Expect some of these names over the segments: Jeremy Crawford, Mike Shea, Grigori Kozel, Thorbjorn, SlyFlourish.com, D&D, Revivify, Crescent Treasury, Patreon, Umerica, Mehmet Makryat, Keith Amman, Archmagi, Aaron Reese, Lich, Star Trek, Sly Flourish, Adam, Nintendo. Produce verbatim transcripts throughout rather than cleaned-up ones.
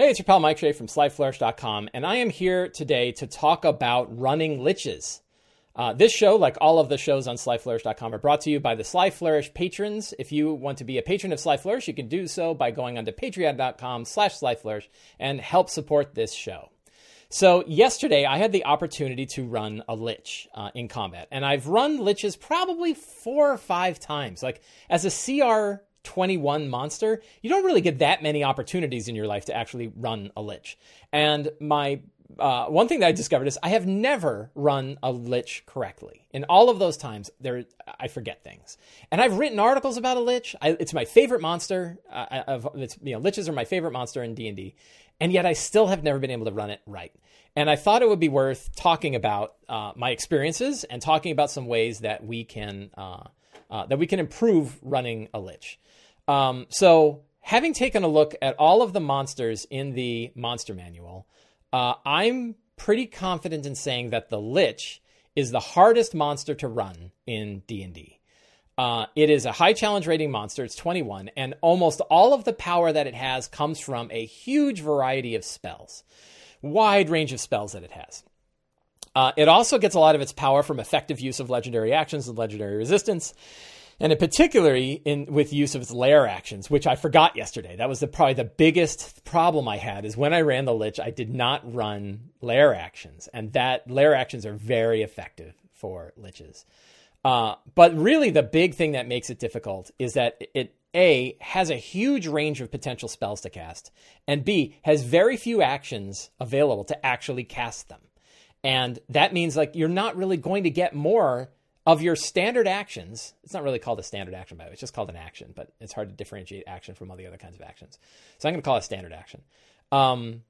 Hey, it's your pal Mike Shea from Sly Flourish dot com, and I am here today to talk about running liches. Uh, this show, like all of the shows on Sly Flourish dot com, are brought to you by the Sly Flourish patrons. If you want to be a patron of Sly Flourish, you can do so by going onto patreon dot com slash Sly Flourish and help support this show. So yesterday, I had the opportunity to run a Lich uh, in combat, and I've run Liches probably four or five times. Like, as a C R twenty-one monster, you don't really get that many opportunities in your life to actually run a Lich. And my uh, one thing that I discovered is I have never run a Lich correctly. In all of those times, there I forget things. And I've written articles about a Lich. I, it's my favorite monster. Uh, I've, it's, you know, Liches are my favorite monster in D and D. And yet I still have never been able to run it right. And I thought it would be worth talking about uh, my experiences and talking about some ways that we can uh, uh, that we can improve running a Lich. Um, so having taken a look at all of the monsters in the monster manual, uh, I'm pretty confident in saying that the Lich is the hardest monster to run in D and D. Uh, it is a high challenge rating monster. It's twenty-one, and almost all of the power that it has comes from a huge variety of spells, wide range of spells that it has. Uh, it also gets a lot of its power from effective use of legendary actions and legendary resistance. And in particular, in, with use of its lair actions, which I forgot yesterday. That was the, probably the biggest problem I had, is when I ran the Lich, I did not run lair actions. And that lair actions are very effective for Liches. Uh, but really, the big thing that makes it difficult is that it, A, has a huge range of potential spells to cast, and B, has very few actions available to actually cast them. And that means, like, you're not really going to get more of your standard actions. It's not really called a standard action, by the way. It's just called an action, but it's hard to differentiate action from all the other kinds of actions. So I'm going to call it a standard action. Um,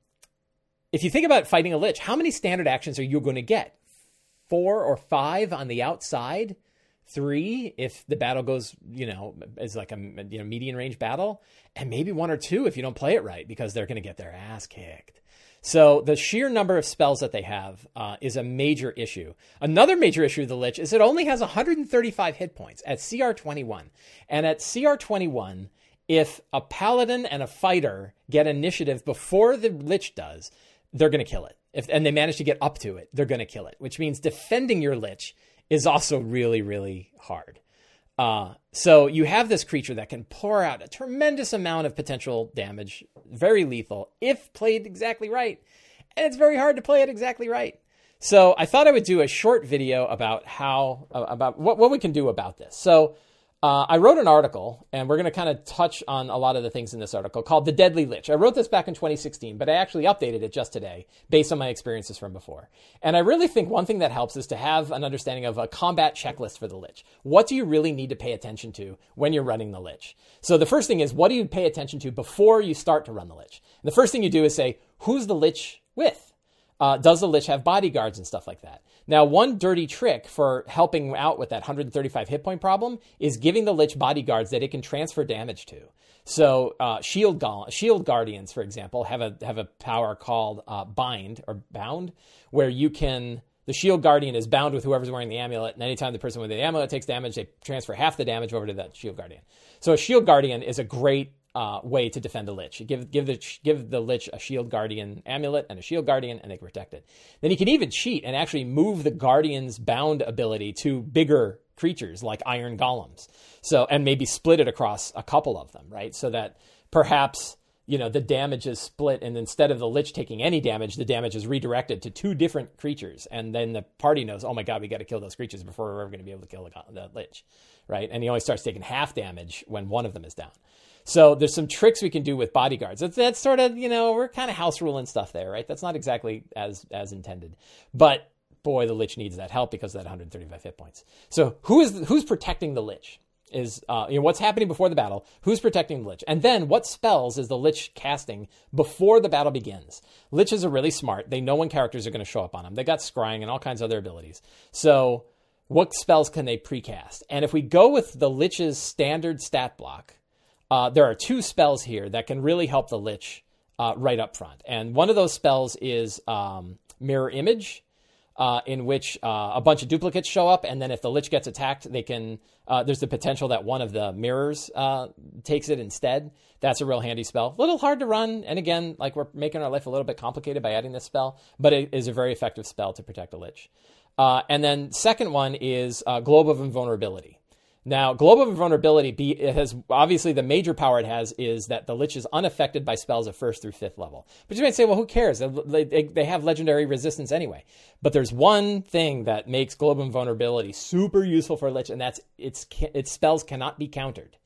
if you think about fighting a Lich, how many standard actions are you going to get? Four or five on the outside? Three if the battle goes, you know, is like a you know, median range battle? And maybe one or two if you don't play it right, because they're going to get their ass kicked. So the sheer number of spells that they have uh, is a major issue. Another major issue of the Lich is it only has one hundred thirty-five hit points at C R twenty-one. And at C R twenty-one, if a paladin and a fighter get initiative before the Lich does, they're going to kill it. If, and they manage to get up to it, they're going to kill it, which means defending your Lich is also really, really hard. Uh, so you have this creature that can pour out a tremendous amount of potential damage, very lethal, if played exactly right. And it's very hard to play it exactly right. So I thought I would do a short video about how, about what, what we can do about this. So uh, I wrote an article, and we're going to kind of touch on a lot of the things in this article, called The Deadly Lich. I wrote this back in twenty sixteen, but I actually updated it just today based on my experiences from before. And I really think one thing that helps is to have an understanding of a combat checklist for the Lich. What do you really need to pay attention to when you're running the Lich? So the first thing is, what do you pay attention to before you start to run the Lich? And the first thing you do is say, who's the Lich with? Uh, does the Lich have bodyguards and stuff like that? Now, one dirty trick for helping out with that one hundred thirty-five hit point problem is giving the Lich bodyguards that it can transfer damage to. So uh, shield, gu- shield guardians, for example, have a have a power called uh, bind or bound, where you can the shield guardian is bound with whoever's wearing the amulet, and anytime the person with the amulet takes damage, they transfer half the damage over to that shield guardian. So a shield guardian is a great Uh, way to defend a Lich. You give give the give the Lich a shield guardian amulet and a shield guardian, and they can protect it. Then you can even cheat and actually move the guardian's bound ability to bigger creatures like iron golems. So and maybe split it across a couple of them, right? So that perhaps, you know, the damage is split, and instead of the Lich taking any damage, the damage is redirected to two different creatures. And then the party knows, oh my God, we got to kill those creatures before we're ever going to be able to kill the, the Lich, right? And he only starts taking half damage when one of them is down. So there's some tricks we can do with bodyguards. That's, that's sort of, you know, we're kind of house ruling stuff there, right? That's not exactly as as intended. But boy, the Lich needs that help because of that one hundred thirty-five hit points. So who is who's protecting the Lich? Is uh, you know, what's happening before the battle? Who's protecting the Lich? And then what spells is the Lich casting before the battle begins? Liches are really smart. They know when characters are going to show up on them. They got scrying and all kinds of other abilities. So what spells can they precast? And if we go with the Lich's standard stat block, Uh, there are two spells here that can really help the Lich uh, right up front. And one of those spells is um, Mirror Image. uh, in which uh, a bunch of duplicates show up, and then if the Lich gets attacked, they can. Uh, there's the potential that one of the mirrors uh, takes it instead. That's a real handy spell. A little hard to run, and again, like we're making our life a little bit complicated by adding this spell, but it is a very effective spell to protect a Lich. Uh, and then second one is uh, Globe of Invulnerability. Now, Globe of Invulnerability, be, it has, obviously the major power it has is that the Lich is unaffected by spells of first through fifth level. But you might say, well, who cares? They, they, they have legendary resistance anyway. But there's one thing that makes Globe of Invulnerability super useful for a Lich, and that's its, its spells cannot be countered.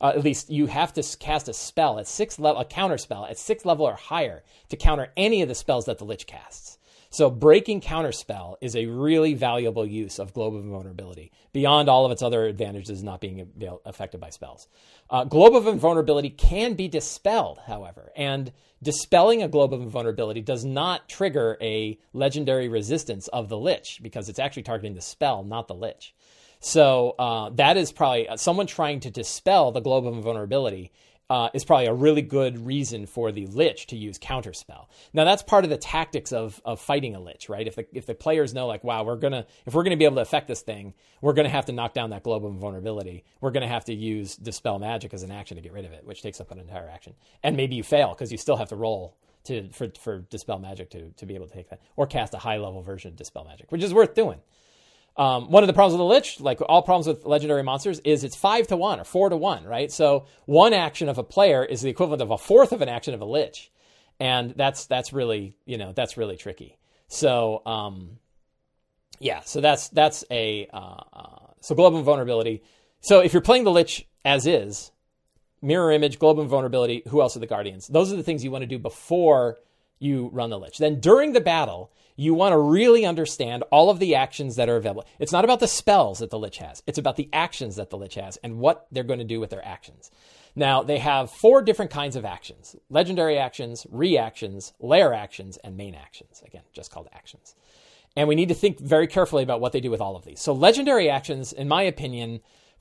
Uh, at least you have to cast a spell at sixth level, a counter spell at sixth level or higher to counter any of the spells that the Lich casts. So breaking counterspell is a really valuable use of Globe of Invulnerability, beyond all of its other advantages not being affected by spells. Uh, Globe of Invulnerability can be dispelled, however, and dispelling a Globe of Invulnerability does not trigger a legendary resistance of the Lich, because it's actually targeting the spell, not the Lich. So uh, that is probably, uh, someone trying to dispel the Globe of Invulnerability Uh, is probably a really good reason for the Lich to use counterspell. Now that's part of the tactics of of fighting a Lich, right? If the if the players know, like, wow, we're gonna if we're gonna be able to affect this thing, we're gonna have to knock down that Globe of Invulnerability. We're gonna have to use Dispel Magic as an action to get rid of it, which takes up an entire action. And maybe you fail because you still have to roll to for for Dispel Magic to to be able to take that, or cast a high level version of Dispel Magic, which is worth doing. Um, one of the problems with the Lich, like all problems with legendary monsters, is it's five to one or four to one, right? So one action of a player is the equivalent of a fourth of an action of a Lich, and that's that's really you know that's really tricky. So um, yeah, so that's that's a uh, uh, so Globe of Invulnerability. So if you're playing the Lich as is, Mirror Image, Globe of Invulnerability, who else are the Guardians? Those are the things you want to do before you run the Lich. Then during the battle, you want to really understand all of the actions that are available. It's not about the spells that the Lich has. It's about the actions that the Lich has and what they're going to do with their actions. Now, they have four different kinds of actions: legendary actions, reactions, lair actions, and main actions. Again, just called actions. And we need to think very carefully about what they do with all of these. So legendary actions, in my opinion,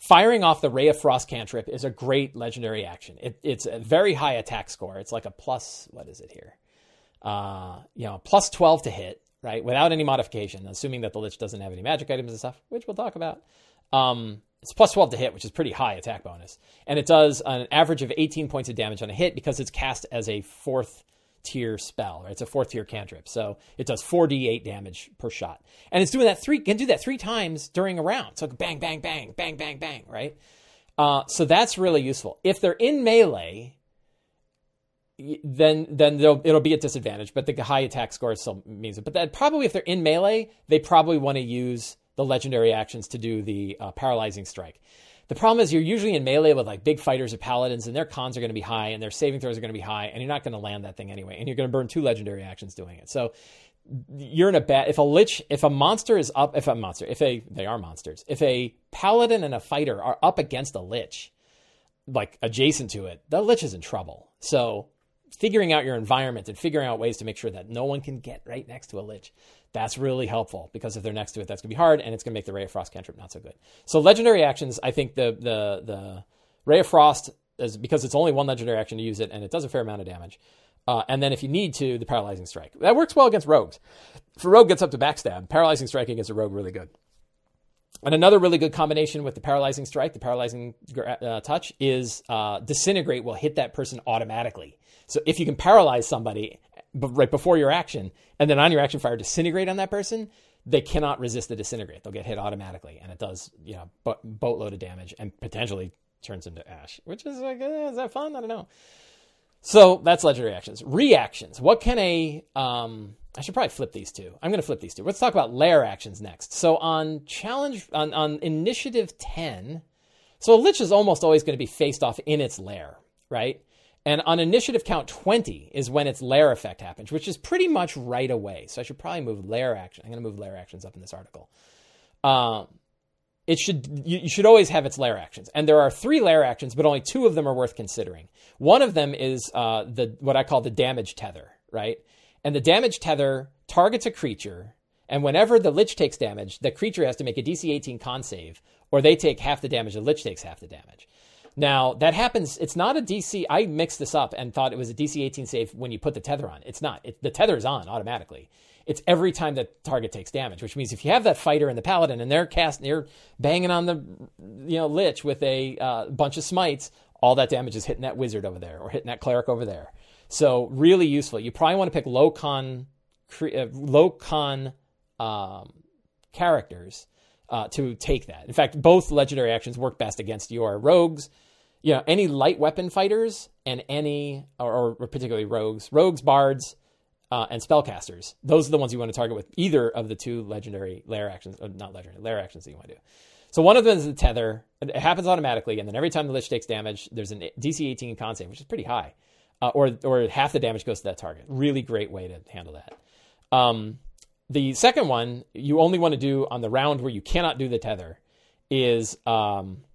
firing off the Ray of Frost cantrip is a great legendary action. It, it's a very high attack score. It's like a plus, what is it here? Uh, you know, plus twelve to hit, right? Without any modification, assuming that the Lich doesn't have any magic items and stuff, which we'll talk about. Um, it's plus twelve to hit, which is pretty high attack bonus. And it does an average of eighteen points of damage on a hit because it's cast as a fourth tier spell, right? It's a fourth tier cantrip. So it does four d eight damage per shot. And it's doing that three, can do that three times during a round. So bang, bang, bang, bang, bang, bang, right? Uh, so that's really useful. If they're in melee, then then it'll be at disadvantage, but the high attack score still means it. But that probably if they're in melee, they probably want to use the legendary actions to do the uh, paralyzing strike. The problem is you're usually in melee with like big fighters or paladins, and their cons are going to be high, and their saving throws are going to be high, and you're not going to land that thing anyway, and you're going to burn two legendary actions doing it. So you're in a bad, if a lich, if a monster is up, if a monster, if a, they are monsters, if a paladin and a fighter are up against a lich, like adjacent to it, the lich is in trouble. So figuring out your environment and figuring out ways to make sure that no one can get right next to a lich, that's really helpful, because if they're next to it, that's going to be hard, and it's going to make the Ray of Frost cantrip not so good. So legendary actions, I think the the the Ray of Frost is, because it's only one legendary action to use it, and it does a fair amount of damage. Uh, and then if you need to, the Paralyzing Strike. That works well against rogues. If a rogue gets up to backstab, Paralyzing Strike against a rogue, really good. And another really good combination with the Paralyzing Strike, the Paralyzing uh, Touch, is uh, Disintegrate will hit that person automatically. So if you can paralyze somebody right before your action, and then on your action fire Disintegrate on that person, they cannot resist the Disintegrate. They'll get hit automatically, and it does, you know, bo- boatload of damage and potentially turns into ash, which is like, eh, is that fun? I don't know. So that's legendary actions. Reactions. What can a... Um, I should probably flip these two. I'm going to flip these two. Let's talk about lair actions next. So on challenge on, on initiative ten, so a lich is almost always going to be faced off in its lair, right? And on initiative count twenty is when its lair effect happens, which is pretty much right away. So I should probably move lair action. I'm going to move lair actions up in this article. Um, It should you, you should always have its lair actions, and there are three lair actions, but only two of them are worth considering. One of them is uh, the what I call the damage tether, right? And the damage tether targets a creature, and whenever the lich takes damage, the creature has to make a D C eighteen con save, or they take half the damage. The lich takes half the damage. Now, that happens, it's not a D C, I mixed this up and thought it was a D C eighteen save when you put the tether on. It's not. It, the tether is on automatically. It's every time the target takes damage, which means if you have that fighter and the paladin and they're casting, they're banging on the, you know, lich with a uh, bunch of smites, all that damage is hitting that wizard over there or hitting that cleric over there. So really useful. You probably want to pick low con, uh, low con um, characters uh, to take that. In fact, both legendary actions work best against your rogues. You know, any light weapon fighters and any, or, or particularly rogues, rogues, bards, uh, and spellcasters. Those are the ones you want to target with either of the two legendary lair actions, or not legendary, lair actions that you want to do. So one of them is the tether. It happens automatically, and then every time the lich takes damage, there's a D C eighteen con save, which is pretty high, uh, or or half the damage goes to that target. Really great way to handle that. Um, the second one you only want to do on the round where you cannot do the tether is. Um,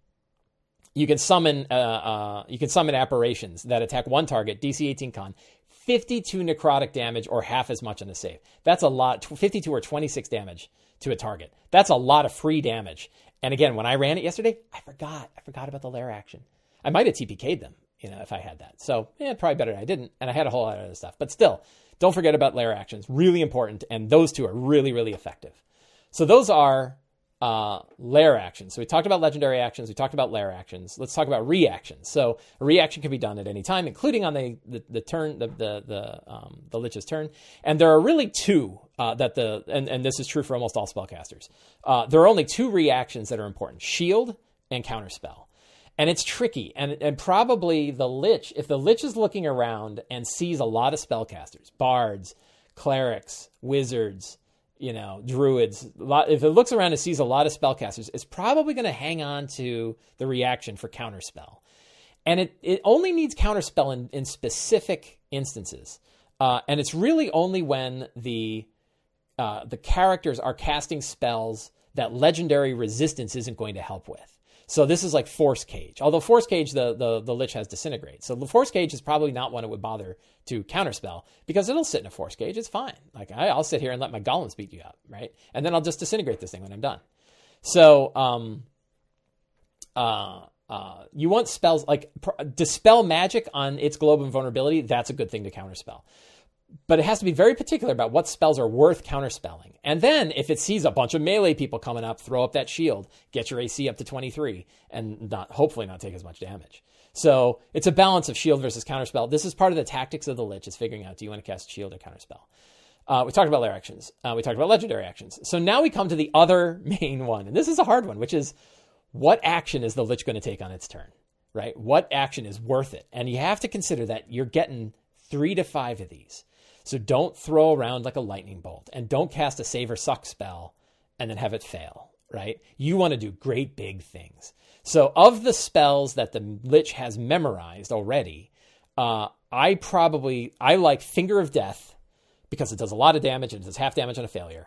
You can summon uh, uh, you can summon apparitions that attack one target, D C eighteen con, fifty-two necrotic damage or half as much on the save. That's a lot, fifty-two or twenty-six damage to a target. That's a lot of free damage. And again, when I ran it yesterday, I forgot. I forgot about the lair action. I might have T P K'd them, you know, if I had that. So, yeah, probably better than I didn't. And I had a whole lot of other stuff. But still, don't forget about lair actions. Really important. And those two are really, really effective. So those are... Uh, lair actions. So we talked about legendary actions. We talked about lair actions. Let's talk about reactions. So a reaction can be done at any time, including on the the, the turn, the the the, um, the lich's turn. And there are really two uh, that the and, and this is true for almost all spellcasters. Uh, there are only two reactions that are important: shield and counterspell. And it's tricky. And and probably the lich, if the lich is looking around and sees a lot of spellcasters, bards, clerics, wizards, you know, druids, if it looks around and sees a lot of spellcasters, it's probably going to hang on to the reaction for counterspell. And it, it only needs counterspell in, in specific instances. Uh, and it's really only when the uh, the characters are casting spells that legendary resistance isn't going to help with. So this is like Force Cage. Although Force Cage, the, the, the Lich has Disintegrate. So the Force Cage is probably not one it would bother to counterspell because it'll sit in a Force Cage. It's fine. Like, I, I'll sit here and let my golems beat you up, right? And then I'll just disintegrate this thing when I'm done. So um, uh, uh, you want spells like pr- Dispel Magic on its Globe of Vulnerability. That's a good thing to counterspell. But it has to be very particular about what spells are worth counterspelling. And then if it sees a bunch of melee people coming up, throw up that shield, get your A C up to twenty-three, and not hopefully not take as much damage. So it's a balance of shield versus counterspell. This is part of the tactics of the Lich, is figuring out, do you want to cast shield or counterspell? Uh, we talked about lair actions. Uh, we talked about legendary actions. So now we come to the other main one. And this is a hard one, which is, what action is the Lich going to take on its turn, right? What action is worth it? And you have to consider that you're getting three to five of these. So don't throw around like a lightning bolt, and don't cast a save or suck spell and then have it fail, right? You want to do great big things. So of the spells that the Lich has memorized already, uh, I probably, I like Finger of Death because it does a lot of damage and it does half damage on a failure.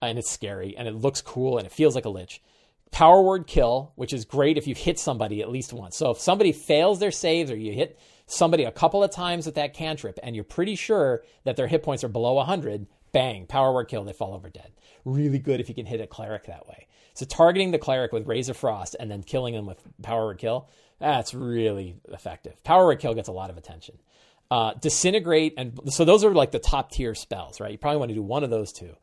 And it's scary and it looks cool and it feels like a Lich. Power Word Kill, which is great if you hit somebody at least once. So if somebody fails their saves or you hit somebody a couple of times with that cantrip and you're pretty sure that their hit points are below one hundred, bang, Power Word Kill, they fall over dead. Really good if you can hit a cleric that way. So targeting the cleric with Razor Frost and then killing them with Power Word Kill, that's really effective. Power Word Kill gets a lot of attention. Uh, disintegrate, and so those are like the top tier spells, right? You probably want to do one of those two.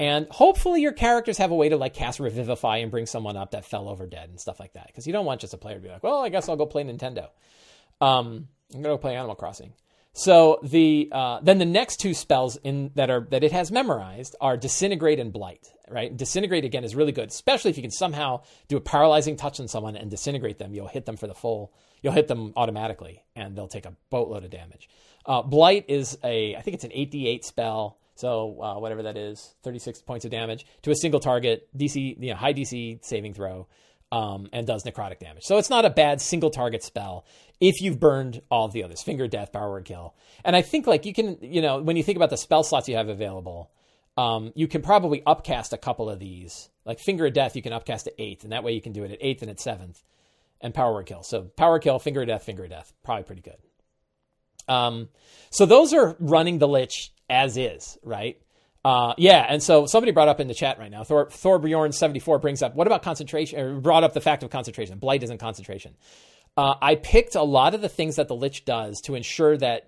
And hopefully your characters have a way to like cast Revivify and bring someone up that fell over dead and stuff like that. Because you don't want just a player to be like, well, I guess I'll go play Nintendo. Um, I'm going to go play Animal Crossing. So the uh, then the next two spells in that are that it has memorized are Disintegrate and Blight, right? Disintegrate, again, is really good, especially if you can somehow do a paralyzing touch on someone and disintegrate them. You'll hit them for the full, you'll hit them automatically, and they'll take a boatload of damage. Uh, Blight is a, I think it's an eight d eight spell. So uh, whatever that is, thirty-six points of damage to a single target, D C, you know, high D C saving throw, um, and does necrotic damage. So it's not a bad single target spell if you've burned all the others, Finger Death, Power Word Kill. And I think like you can, you know, when you think about the spell slots you have available, um, you can probably upcast a couple of these. Like Finger of Death, you can upcast to eighth, and that way you can do it at eighth and at seventh, and Power Word Kill. So Power Kill, Finger of Death, Finger of Death, probably pretty good. Um, so those are running the Lich as is, right? Uh, yeah, and so somebody brought up in the chat right now, Thor, Thorbjorn seventy-four brings up, what about concentration, or brought up the fact of concentration. Blight isn't concentration. Uh, I picked a lot of the things that the Lich does to ensure that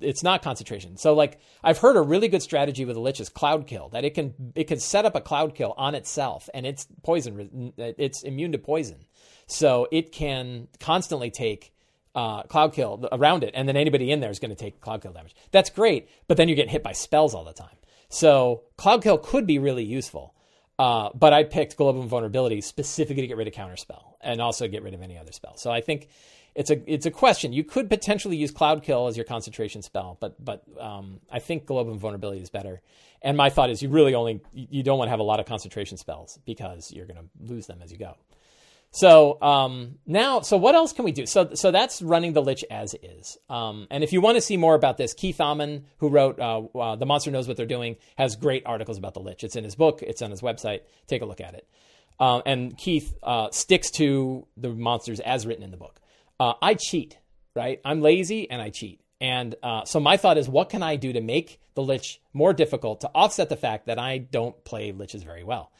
it's not concentration. So, like, I've heard a really good strategy with the Lich is cloud kill, that it can it can set up a cloud kill on itself, and it's poison, it's immune to poison, so it can constantly take uh, cloud kill around it, and then anybody in there is going to take cloud kill damage. That's great, but then you get hit by spells all the time. So, cloud kill could be really useful. Uh, but I picked Global Vulnerability specifically to get rid of Counterspell and also get rid of any other spell. So I think it's a it's a question. You could potentially use Cloud Kill as your concentration spell, but but um, I think Global Vulnerability is better. And my thought is you really only you don't want to have a lot of concentration spells because you're going to lose them as you go. So um, now, so what else can we do? So so that's running the Lich as is. Um, and if you want to see more about this, Keith Amman, who wrote uh, uh, The Monster Knows What They're Doing, has great articles about the Lich. It's in his book. It's on his website. Take a look at it. Uh, and Keith uh, sticks to the monsters as written in the book. Uh, I cheat, right? I'm lazy and I cheat. And uh, so my thought is, what can I do to make the Lich more difficult to offset the fact that I don't play Liches very well?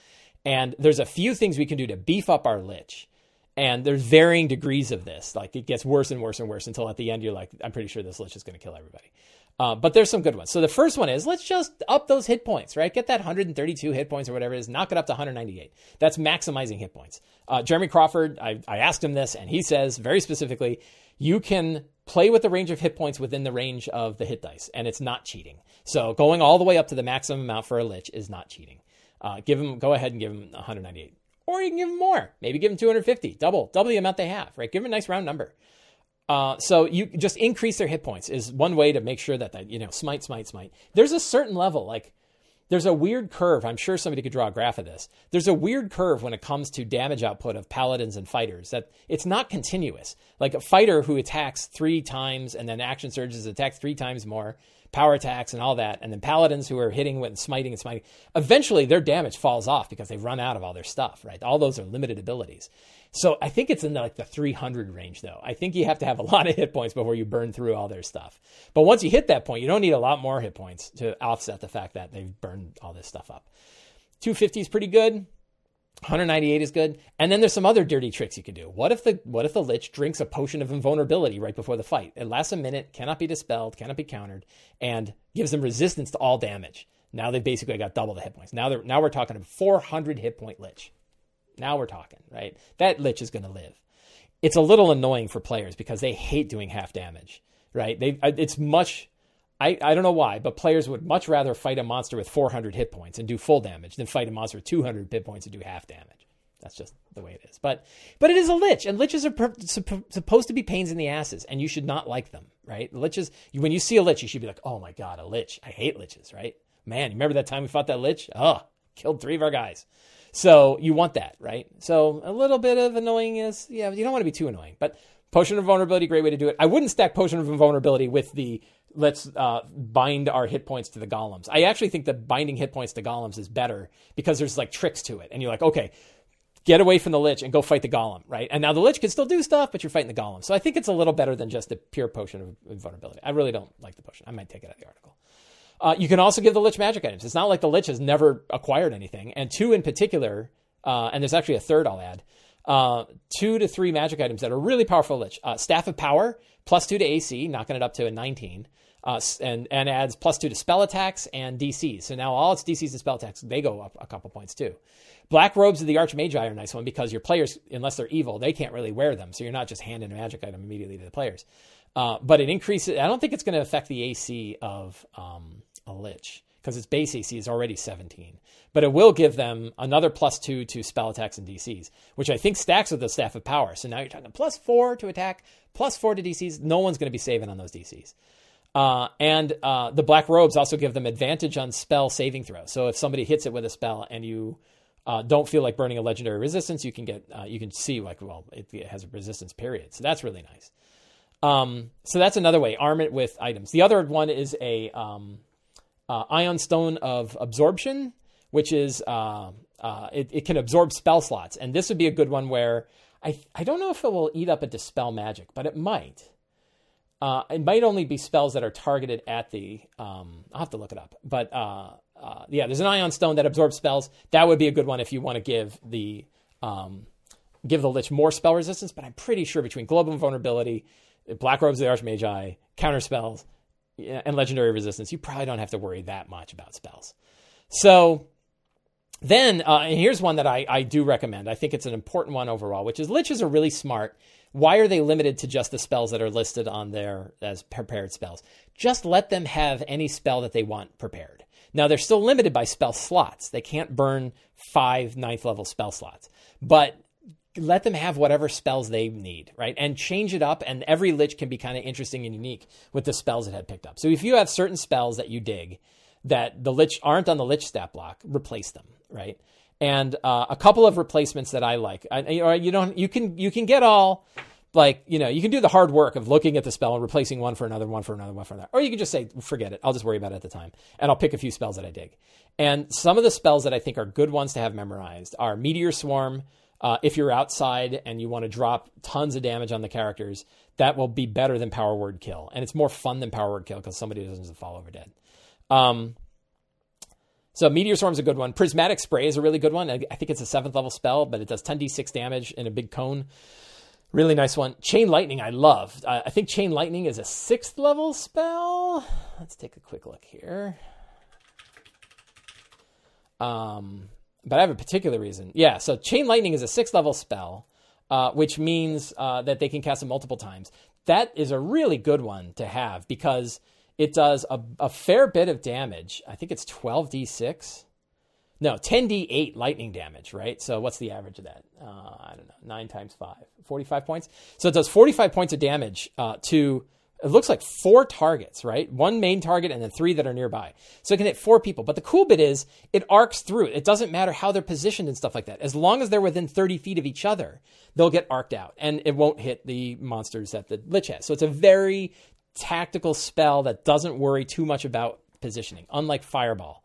And there's a few things we can do to beef up our Lich. And there's varying degrees of this. Like, it gets worse and worse and worse until at the end you're like, I'm pretty sure this Lich is going to kill everybody. Uh, but there's some good ones. So the first one is, let's just up those hit points, right? Get that one hundred thirty-two hit points or whatever it is. Knock it up to one hundred ninety-eight. That's maximizing hit points. Uh, Jeremy Crawford, I, I asked him this, and he says very specifically, you can play with the range of hit points within the range of the hit dice, and it's not cheating. So going all the way up to the maximum amount for a Lich is not cheating. Uh, give them, go ahead and give them one hundred ninety-eight, or you can give them more. Maybe give them two hundred fifty, double, double the amount they have, right? Give them a nice round number. Uh, so you just increase their hit points is one way to make sure that, that, you know, smite, smite, smite. There's a certain level, like there's a weird curve. I'm sure somebody could draw a graph of this. There's a weird curve when it comes to damage output of paladins and fighters that it's not continuous. Like a fighter who attacks three times and then action surges attack three times more, power attacks and all that, and then paladins who are hitting with smiting and smiting, eventually their damage falls off because they've run out of all their stuff, right? All those are limited abilities. So I think it's in the, like the three hundred range, though. I think you have to have a lot of hit points before you burn through all their stuff. But once you hit that point, you don't need a lot more hit points to offset the fact that they've burned all this stuff up. two hundred fifty is pretty good. one hundred ninety-eight is good. And then there's some other dirty tricks you can do. What if the what if the Lich drinks a potion of invulnerability right before the fight? It lasts a minute, cannot be dispelled, cannot be countered, and gives them resistance to all damage. Now they've basically got double the hit points. Now, they're, now we're talking a four hundred hit point Lich. Now we're talking, right? That Lich is going to live. It's a little annoying for players because they hate doing half damage, right? They It's much... I, I don't know why, but players would much rather fight a monster with four hundred hit points and do full damage than fight a monster with two hundred hit points and do half damage. That's just the way it is. But but it is a Lich, and Liches are per, sup, supposed to be pains in the asses, and you should not like them, right? Liches, when you see a Lich, you should be like, oh my God, a Lich. I hate Liches, right? Man, you remember that time we fought that Lich? Ugh, killed three of our guys. So you want that, right? So a little bit of annoyingness. Yeah, you don't want to be too annoying, but Potion of Vulnerability, great way to do it. I wouldn't stack Potion of Vulnerability with the let's uh, bind our hit points to the golems. I actually think that binding hit points to golems is better because there's like tricks to it. And you're like, okay, get away from the Lich and go fight the golem, right? And now the Lich can still do stuff, but you're fighting the golem. So I think it's a little better than just the pure Potion of Invulnerability. I really don't like the potion. I might take it out of the article. Uh, you can also give the Lich magic items. It's not like the Lich has never acquired anything. And two in particular, uh, and there's actually a third I'll add, Uh, two to three magic items that are really powerful Lich. Uh, Staff of Power, plus two to A C, knocking it up to a nineteen, uh, and, and adds plus two to spell attacks and D Cs. So now all its D Cs and spell attacks, they go up a couple points too. Black Robes of the Archmagi are a nice one because your players, unless they're evil, they can't really wear them. So you're not just handing a magic item immediately to the players. Uh, but it increases, I don't think it's going to affect the A C of um, a Lich, because its base A C is already seventeen. But it will give them another plus two to spell attacks and D Cs, which I think stacks with the Staff of Power. So now you're talking plus four to attack, plus four to D Cs. No one's going to be saving on those D Cs. Uh, and uh, the Black Robes also give them advantage on spell saving throw. So if somebody hits it with a spell and you uh, don't feel like burning a legendary resistance, you can get uh, you can see, like, well, it, it has a resistance period. So that's really nice. Um, so that's another way. Arm it with items. The other one is a... Um, Uh, Ion Stone of Absorption, which is uh, uh, it, it can absorb spell slots. And this would be a good one where I I don't know if it will eat up a dispel magic, but it might. Uh, it might only be spells that are targeted at the... Um, I'll have to look it up. But uh, uh, yeah, there's an Ion Stone that absorbs spells. That would be a good one if you want to give the... Um, give the Lich more spell resistance, but I'm pretty sure between Global Invulnerability, Black Robes of the Archmagi, Counter Spells, and Legendary Resistance, you probably don't have to worry that much about spells. So then, uh, and here's one that I, I do recommend. I think it's an important one overall, which is Liches are really smart. Why are they limited to just the spells that are listed on there as prepared spells? Just let them have any spell that they want prepared. Now, they're still limited by spell slots. They can't burn five ninth-level spell slots. But let them have whatever spells they need, right? And change it up, and every Lich can be kind of interesting and unique with the spells it had picked up. So if you have certain spells that you dig that the Lich aren't on the Lich stat block, replace them, right? And uh, a couple of replacements that I like. I, you don't. You can. You can get all, like you know. You can do the hard work of looking at the spell and replacing one for another, one for another, one for another. Or you can just say, forget it. I'll just worry about it at the time, and I'll pick a few spells that I dig. And some of the spells that I think are good ones to have memorized are Meteor Swarm. Uh, if you're outside and you want to drop tons of damage on the characters, that will be better than Power Word Kill, and it's more fun than Power Word Kill because somebody doesn't fall over dead. Um, So Meteor Swarm's a good one. Prismatic Spray is a really good one. I think it's a seventh level spell, but it does ten d six damage in a big cone. Really nice one. Chain Lightning I love. Uh, I think Chain Lightning is a sixth level spell. Let's take a quick look here. Um, but I have a particular reason. Yeah, so Chain Lightning is a sixth level spell, uh, which means uh, that they can cast it multiple times. That is a really good one to have because it does a, a fair bit of damage. I think it's twelve d six. No, ten d eight lightning damage, right? So what's the average of that? Uh, I don't know. nine times five. forty-five points. So it does forty-five points of damage uh, to, it looks like four targets, right? One main target and then three that are nearby. So it can hit four people. But the cool bit is it arcs through. It doesn't matter how they're positioned and stuff like that. As long as they're within thirty feet of each other, they'll get arced out. And it won't hit the monsters that the Lich has. So it's a very tactical spell that doesn't worry too much about positioning, unlike Fireball.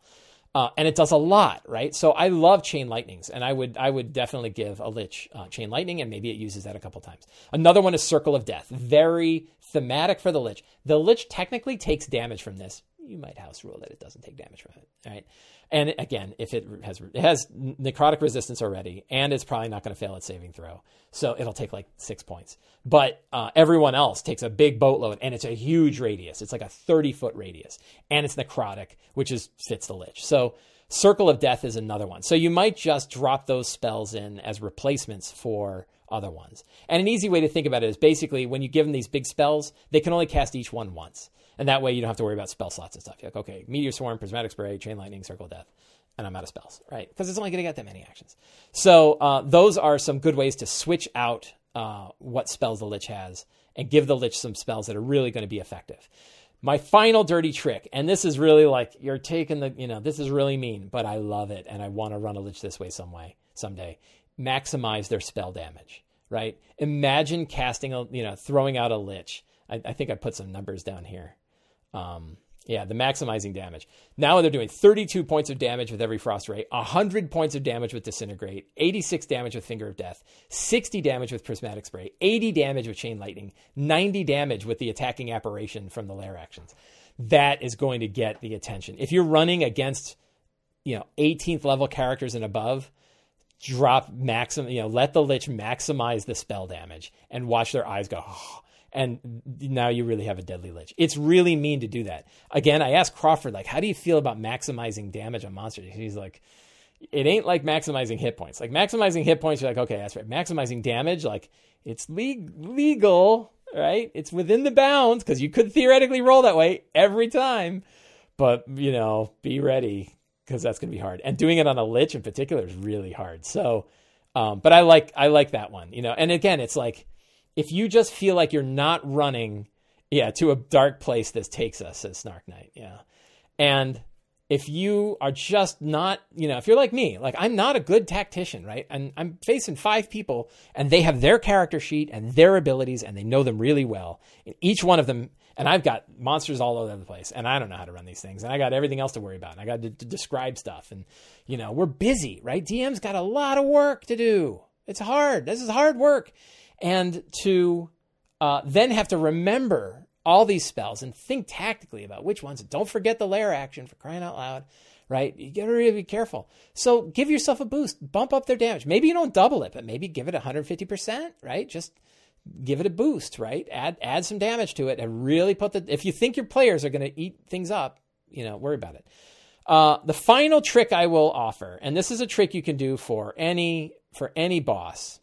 Uh, and it does a lot, right? So I love Chain Lightnings, and I would I would definitely give a Lich uh, Chain Lightning, and maybe it uses that a couple times. Another one is Circle of Death. Very thematic for the Lich. The Lich technically takes damage from this. You might house rule that it doesn't take damage from it, right? And again, if it has it has necrotic resistance already, and it's probably not going to fail its saving throw, so it'll take like six points. But uh, everyone else takes a big boatload, and it's a huge radius. It's like a thirty-foot radius, and it's necrotic, which is fits the Lich. So Circle of Death is another one. So you might just drop those spells in as replacements for other ones. And an easy way to think about it is basically when you give them these big spells, they can only cast each one once. And that way you don't have to worry about spell slots and stuff. You're like, okay, Meteor Swarm, Prismatic Spray, Chain Lightning, Circle of Death, and I'm out of spells, right? Because it's only going to get that many actions. So uh, those are some good ways to switch out uh, what spells the Lich has and give the Lich some spells that are really going to be effective. My final dirty trick, and this is really like, you're taking the, you know, this is really mean, but I love it, and I want to run a Lich this way some way, someday. Maximize their spell damage, right? Imagine casting, a, you know, throwing out a Lich. I, I think I put some numbers down here. Um, yeah, the maximizing damage. Now they're doing thirty-two points of damage with every Frost Ray, one hundred points of damage with Disintegrate, eighty-six damage with Finger of Death, sixty damage with Prismatic Spray, eighty damage with Chain Lightning, ninety damage with the attacking apparition from the lair actions. That is going to get the attention. If you're running against, you know, eighteenth level characters and above, drop maximum, you know, let the Lich maximize the spell damage and watch their eyes go, oh. And now you really have a deadly Lich. It's really mean to do that. Again, I asked Crawford, like, how do you feel about maximizing damage on monsters? He's like, it ain't like maximizing hit points. Like, maximizing hit points, you're like, okay, that's right. Maximizing damage, like, it's le- legal, right? It's within the bounds, because you could theoretically roll that way every time. But, you know, be ready, because that's going to be hard. And doing it on a Lich in particular is really hard. So, um, but I like I like that one, you know. And again, it's like, if you just feel like you're not running, yeah, to a dark place this takes us, says Snark Knight, yeah. And if you are just not, you know, if you're like me, like I'm not a good tactician, right? And I'm facing five people and they have their character sheet and their abilities and they know them really well. And each one of them, and I've got monsters all over the place and I don't know how to run these things and I got everything else to worry about and I got to d- describe stuff and, you know, we're busy, right? D M's got a lot of work to do. It's hard. This is hard work. And to uh, then have to remember all these spells and think tactically about which ones. Don't forget the lair action, for crying out loud, right? You gotta really be careful. So give yourself a boost, bump up their damage. Maybe you don't double it, but maybe give it one hundred fifty percent, right? Just give it a boost, right? Add add some damage to it and really put the, if you think your players are going to eat things up, you know, worry about it. Uh, the final trick I will offer, and this is a trick you can do for any, for any boss,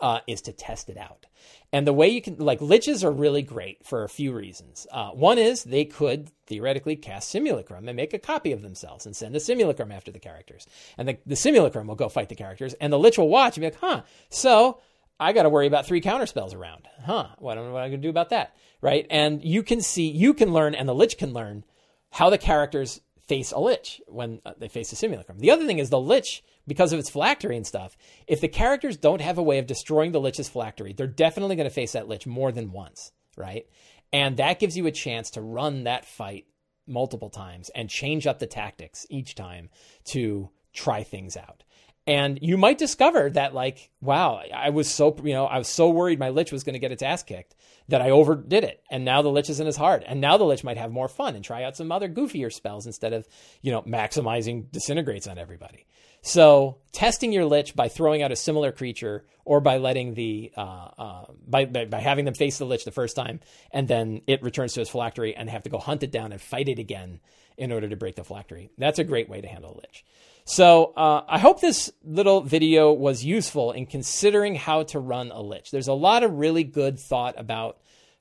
uh, is to test it out. And the way you can, like, liches are really great for a few reasons. Uh, one is they could theoretically cast Simulacrum and make a copy of themselves and send a Simulacrum after the characters. And the, the Simulacrum will go fight the characters, and the lich will watch and be like, huh, so I got to worry about three counter spells around. Huh, what am I going to do about that, right? And you can see, you can learn, and the lich can learn how the characters face a lich when they face a Simulacrum. The other thing is the lich, because of its phylactery and stuff, if the characters don't have a way of destroying the lich's phylactery, they're definitely going to face that lich more than once, right? And that gives you a chance to run that fight multiple times and change up the tactics each time to try things out. And you might discover that, like, wow, I was so, you know, I was so worried my lich was going to get its ass kicked that I overdid it. And now the lich isn't as hard. And now the lich might have more fun and try out some other goofier spells instead of, you know, maximizing disintegrates on everybody. So testing your lich by throwing out a similar creature or by letting the, uh, uh, by, by, by having them face the lich the first time, and then it returns to its phylactery and have to go hunt it down and fight it again in order to break the phylactery. That's a great way to handle a lich. So uh, I hope this little video was useful in considering how to run a lich. There's a lot of really good thought about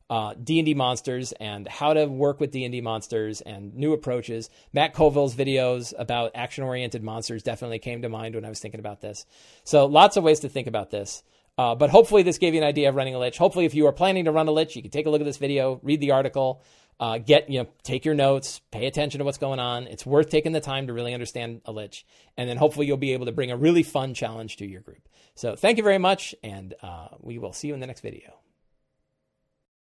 uh, D and D monsters and how to work with D and D monsters and new approaches. Matt Colville's videos about action-oriented monsters definitely came to mind when I was thinking about this. So lots of ways to think about this. Uh, but hopefully this gave you an idea of running a lich. Hopefully if you are planning to run a lich, you can take a look at this video, read the article. Uh, get, you know, take your notes, pay attention to what's going on. It's worth taking the time to really understand a lich. And then hopefully you'll be able to bring a really fun challenge to your group. So thank you very much. And uh, we will see you in the next video.